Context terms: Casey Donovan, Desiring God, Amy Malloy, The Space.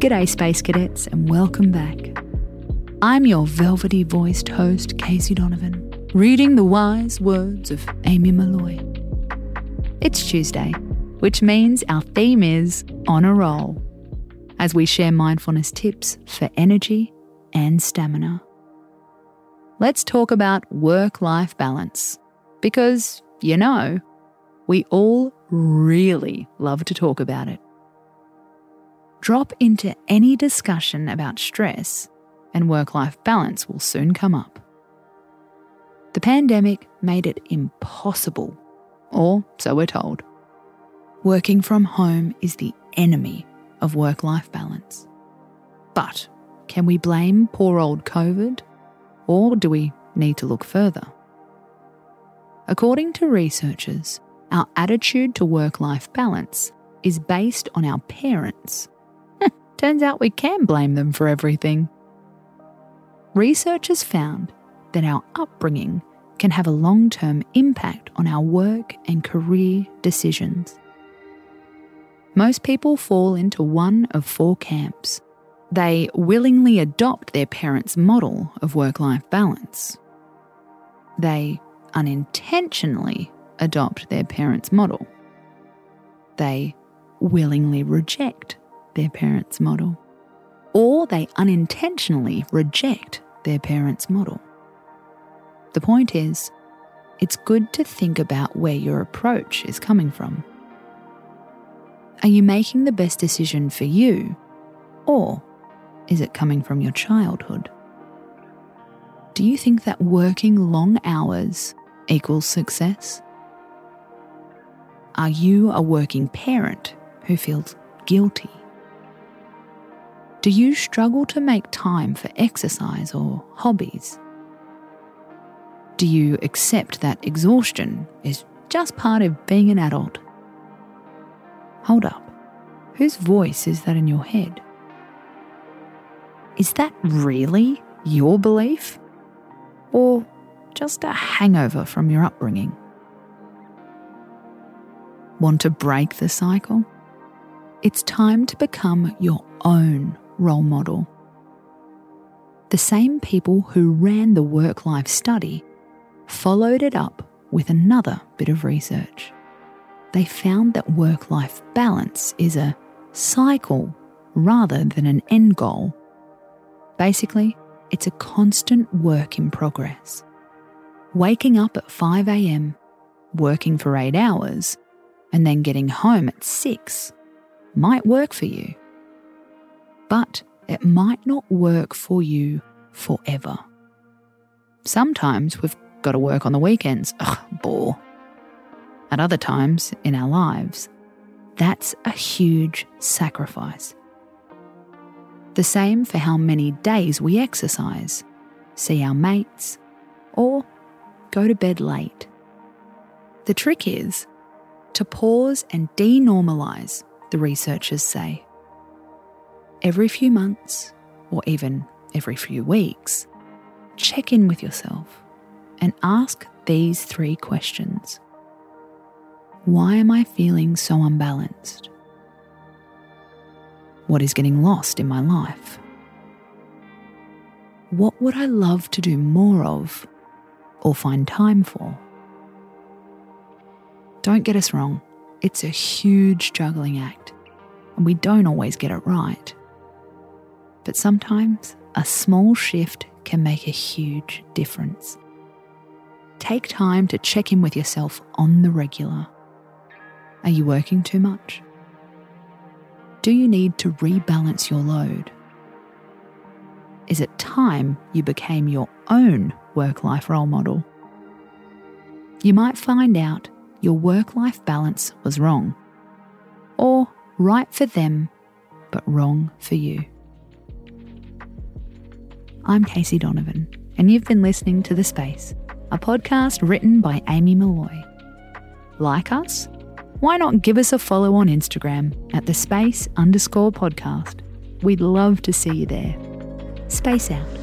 G'day Space Cadets and welcome back. I'm your velvety-voiced host, Casey Donovan, reading the wise words of Amy Malloy. It's Tuesday, which means our theme is On a Roll, as we share mindfulness tips for energy and stamina. Let's talk about work-life balance, because, you know, we all really love to talk about it. Drop into any discussion about stress and work-life balance will soon come up. The pandemic made it impossible, or so we're told. Working from home is the enemy of work-life balance. But can we blame poor old COVID, or do we need to look further? According to researchers, our attitude to work-life balance is based on our parents. Turns out we can blame them for everything. Researchers found that our upbringing can have a long-term impact on our work and career decisions. Most people fall into one of four camps. They willingly adopt their parents' model of work-life balance. They unintentionally adopt their parents' model. They willingly reject their parents' model, or they unintentionally reject their parents' model. The point is, it's good to think about where your approach is coming from. Are you making the best decision for you, or is it coming from your childhood? Do you think that working long hours equals success? Are you a working parent who feels guilty? Do you struggle to make time for exercise or hobbies? Do you accept that exhaustion is just part of being an adult? Hold up, whose voice is that in your head? Is that really your belief? Or just a hangover from your upbringing? Want to break the cycle? It's time to become your own role model. The same people who ran the work-life study followed it up with another bit of research. They found that work-life balance is a cycle rather than an end goal. Basically, it's a constant work in progress. Waking up at 5 a.m, working for 8 hours, and then getting home at 6 might work for you. But it might not work for you forever. Sometimes we've got to work on the weekends. Ugh, bore. At other times in our lives, that's a huge sacrifice. The same for how many days we exercise, see our mates, or go to bed late. The trick is to pause and denormalise, the researchers say. Every few months, or even every few weeks, check in with yourself and ask these 3 questions. Why am I feeling so unbalanced? What is getting lost in my life? What would I love to do more of or find time for? Don't get us wrong, it's a huge juggling act, and we don't always get it right. But sometimes a small shift can make a huge difference. Take time to check in with yourself on the regular. Are you working too much? Do you need to rebalance your load? Is it time you became your own work-life role model? You might find out your work-life balance was wrong, or right for them, but wrong for you. I'm Casey Donovan, and you've been listening to The Space, a podcast written by Amy Malloy. Like us? Why not give us a follow on Instagram at @thespace_podcast? We'd love to see you there. Space out.